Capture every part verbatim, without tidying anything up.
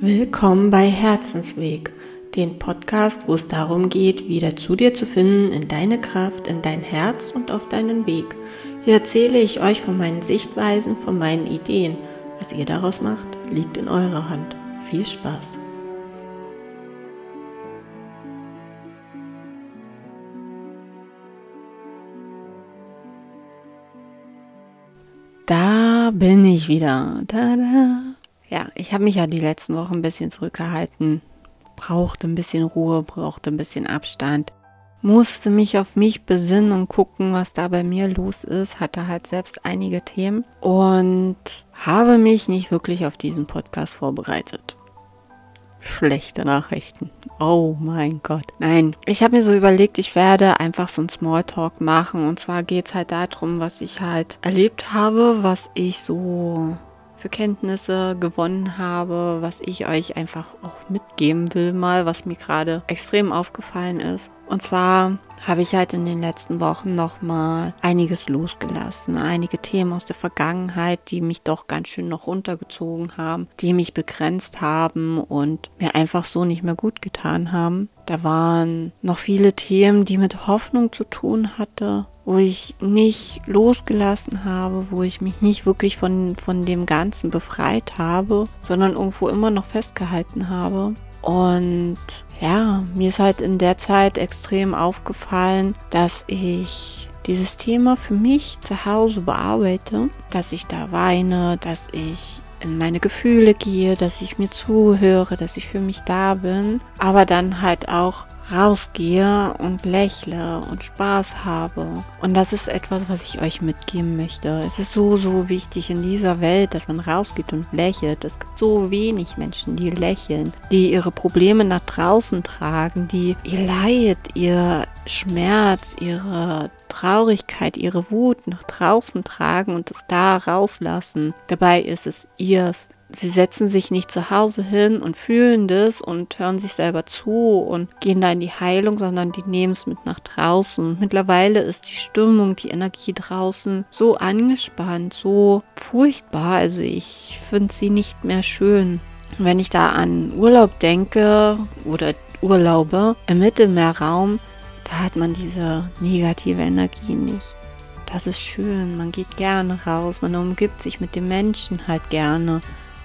Willkommen bei Herzensweg, dem Podcast, wo es darum geht, wieder zu dir zu finden, in deine Kraft, in dein Herz und auf deinen Weg. Hier erzähle ich euch von meinen Sichtweisen, von meinen Ideen. Was ihr daraus macht, liegt in eurer Hand. Viel Spaß! Da bin ich wieder. Tada! Ja, ich habe mich ja die letzten Wochen ein bisschen zurückgehalten, brauchte ein bisschen Ruhe, brauchte ein bisschen Abstand, musste mich auf mich besinnen und gucken, was da bei mir los ist, hatte halt selbst einige Themen und habe mich nicht wirklich auf diesen Podcast vorbereitet. Schlechte Nachrichten. Oh mein Gott. Nein, ich habe mir so überlegt, ich werde einfach so ein Smalltalk machen und zwar geht es halt darum, was ich halt erlebt habe, was ich so für Kenntnisse gewonnen habe, was ich euch einfach auch mitgeben will mal, was mir gerade extrem aufgefallen ist. Und zwar habe ich halt in den letzten Wochen nochmal einiges losgelassen, einige Themen aus der Vergangenheit, die mich doch ganz schön noch runtergezogen haben, die mich begrenzt haben und mir einfach so nicht mehr gut getan haben. Da waren noch viele Themen, die mit Hoffnung zu tun hatte, wo ich nicht losgelassen habe, wo ich mich nicht wirklich von, von dem Ganzen befreit habe, sondern irgendwo immer noch festgehalten habe. Und ja, mir ist halt in der Zeit extrem aufgefallen, dass ich dieses Thema für mich zu Hause bearbeite, dass ich da weine, dass ich in meine Gefühle gehe, dass ich mir zuhöre, dass ich für mich da bin, aber dann halt auch rausgehe und lächle und Spaß habe. Und das ist etwas, was ich euch mitgeben möchte. Es ist so, so wichtig in dieser Welt, dass man rausgeht und lächelt. Es gibt so wenig Menschen, die lächeln, die ihre Probleme nach draußen tragen, die ihr Leid, ihr Schmerz, ihre Traurigkeit, ihre Wut nach draußen tragen und es da rauslassen. Dabei ist es ihrs. Sie setzen sich nicht zu Hause hin und fühlen das und hören sich selber zu und gehen da in die Heilung, sondern die nehmen es mit nach draußen. Mittlerweile ist die Stimmung, die Energie draußen so angespannt, so furchtbar. Also ich finde sie nicht mehr schön. Wenn ich da an Urlaub denke oder Urlaube im Mittelmeerraum, da hat man diese negative Energie nicht. Das ist schön, man geht gerne raus, man umgibt sich mit den Menschen halt gerne.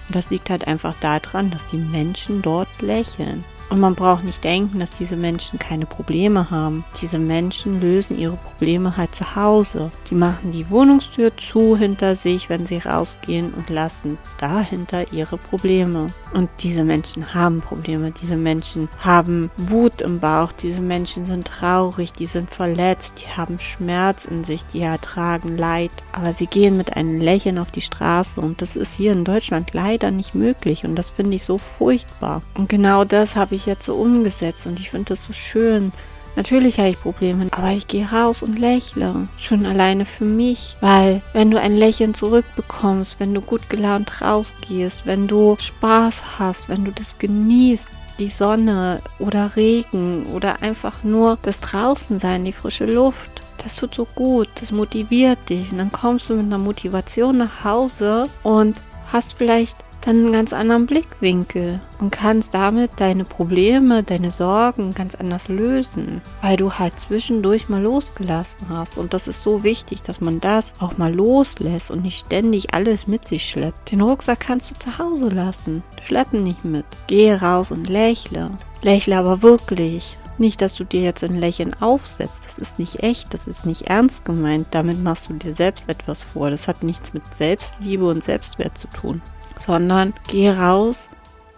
Und das liegt halt einfach daran, dass die Menschen dort lächeln. Und man braucht nicht denken, dass diese Menschen keine Probleme haben. Diese Menschen lösen ihre Probleme halt zu Hause. Die machen die Wohnungstür zu hinter sich, wenn sie rausgehen und lassen dahinter ihre Probleme. Und diese Menschen haben Probleme. Diese Menschen haben Wut im Bauch. Diese Menschen sind traurig, die sind verletzt, die haben Schmerz in sich, die ertragen Leid. Aber sie gehen mit einem Lächeln auf die Straße und das ist hier in Deutschland leider nicht möglich. Und das finde ich so furchtbar. Und genau das habe ich ich jetzt so umgesetzt und ich finde das so schön. Natürlich habe ich Probleme, aber ich gehe raus und lächle. Schon alleine für mich, weil wenn du ein Lächeln zurückbekommst, wenn du gut gelaunt rausgehst, wenn du Spaß hast, wenn du das genießt, die Sonne oder Regen oder einfach nur das Draußensein, die frische Luft, das tut so gut, das motiviert dich. Und dann kommst du mit einer Motivation nach Hause und hast vielleicht dann einen ganz anderen Blickwinkel und kannst damit deine Probleme, deine Sorgen ganz anders lösen, weil du halt zwischendurch mal losgelassen hast. Und das ist so wichtig, dass man das auch mal loslässt und nicht ständig alles mit sich schleppt. Den Rucksack kannst du zu Hause lassen, schleppen nicht mit. Geh raus und lächle. Lächle aber wirklich. Nicht, dass du dir jetzt ein Lächeln aufsetzt. Das ist nicht echt, das ist nicht ernst gemeint. Damit machst du dir selbst etwas vor. Das hat nichts mit Selbstliebe und Selbstwert zu tun. Sondern geh raus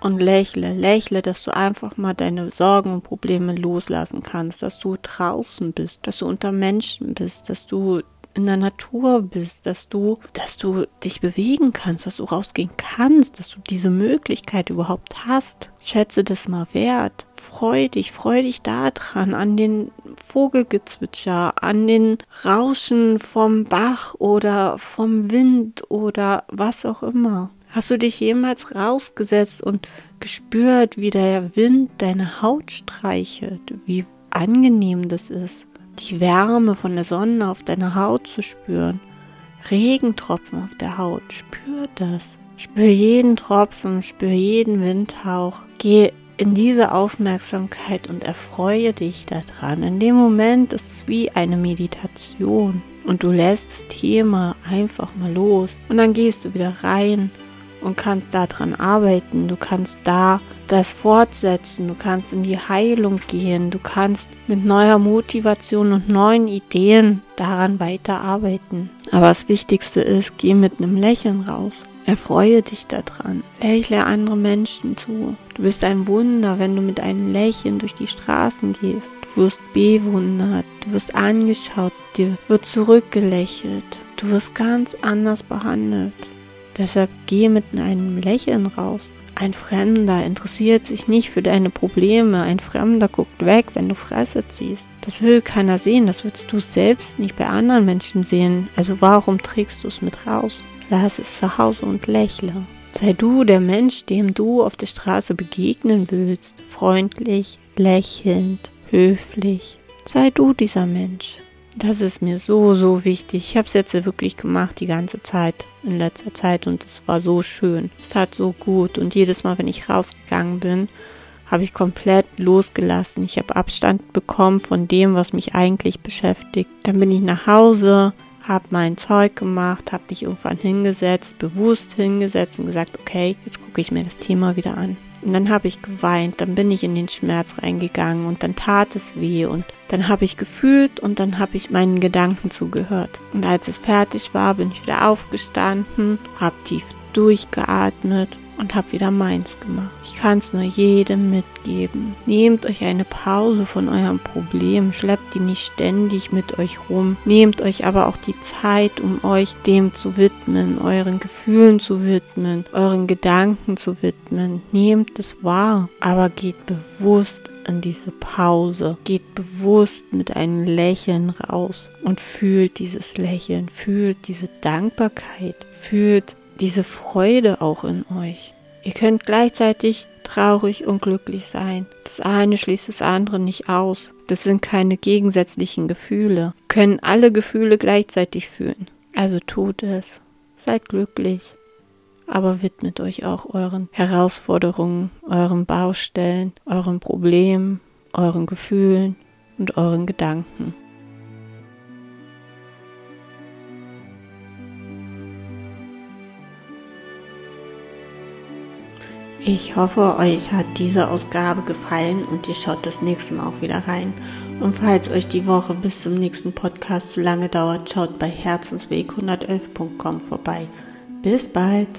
und lächle, lächle, dass du einfach mal deine Sorgen und Probleme loslassen kannst, dass du draußen bist, dass du unter Menschen bist, dass du in der Natur bist, dass du, dass du dich bewegen kannst, dass du rausgehen kannst, dass du diese Möglichkeit überhaupt hast. Schätze das mal wert. Freu dich, freu dich daran, an den Vogelgezwitscher, an den Rauschen vom Bach oder vom Wind oder was auch immer. Hast du dich jemals rausgesetzt und gespürt, wie der Wind deine Haut streichelt, wie angenehm das ist, die Wärme von der Sonne auf deiner Haut zu spüren, Regentropfen auf der Haut, spür das. Spür jeden Tropfen, spür jeden Windhauch. Geh in diese Aufmerksamkeit und erfreue dich daran. In dem Moment ist es wie eine Meditation und du lässt das Thema einfach mal los und dann gehst du wieder rein und kannst daran arbeiten, du kannst da das fortsetzen, du kannst in die Heilung gehen, du kannst mit neuer Motivation und neuen Ideen daran weiterarbeiten. Aber das Wichtigste ist, geh mit einem Lächeln raus. Erfreue dich daran. Lächle andere Menschen zu. Du bist ein Wunder, wenn du mit einem Lächeln durch die Straßen gehst. Du wirst bewundert, du wirst angeschaut, dir wird zurückgelächelt. Du wirst ganz anders behandelt. Deshalb geh mit einem Lächeln raus. Ein Fremder interessiert sich nicht für deine Probleme. Ein Fremder guckt weg, wenn du Fresse ziehst. Das will keiner sehen, das willst du selbst nicht bei anderen Menschen sehen. Also warum trägst du es mit raus? Lass es zu Hause und lächle. Sei du der Mensch, dem du auf der Straße begegnen willst. Freundlich, lächelnd, höflich. Sei du dieser Mensch. Das ist mir so, so wichtig. Ich habe es jetzt wirklich gemacht die ganze Zeit, in letzter Zeit. Und es war so schön. Es hat so gut. Und jedes Mal, wenn ich rausgegangen bin, habe ich komplett losgelassen. Ich habe Abstand bekommen von dem, was mich eigentlich beschäftigt. Dann bin ich nach Hause, habe mein Zeug gemacht, habe mich irgendwann hingesetzt, bewusst hingesetzt und gesagt, okay, jetzt gucke ich mir das Thema wieder an. Und dann habe ich geweint, dann bin ich in den Schmerz reingegangen und dann tat es weh und dann habe ich gefühlt und dann habe ich meinen Gedanken zugehört. Und als es fertig war, bin ich wieder aufgestanden, habe tief durchgeatmet und habe wieder meins gemacht. Ich kann es nur jedem mitgeben. Nehmt euch eine Pause von eurem Problem, schleppt die nicht ständig mit euch rum. Nehmt euch aber auch die Zeit, um euch dem zu widmen, euren Gefühlen zu widmen, euren Gedanken zu widmen. Nehmt es wahr, aber geht bewusst in diese Pause. Geht bewusst mit einem Lächeln raus und fühlt dieses Lächeln, fühlt diese Dankbarkeit, fühlt diese Freude auch in euch. Ihr könnt gleichzeitig traurig und glücklich sein. Das eine schließt das andere nicht aus. Das sind keine gegensätzlichen Gefühle. Wir können alle Gefühle gleichzeitig fühlen. Also tut es. Seid glücklich. Aber widmet euch auch euren Herausforderungen, euren Baustellen, euren Problemen, euren Gefühlen und euren Gedanken. Ich hoffe, euch hat diese Ausgabe gefallen und ihr schaut das nächste Mal auch wieder rein. Und falls euch die Woche bis zum nächsten Podcast zu lange dauert, schaut bei herzensweg hundertelf punkt com vorbei. Bis bald!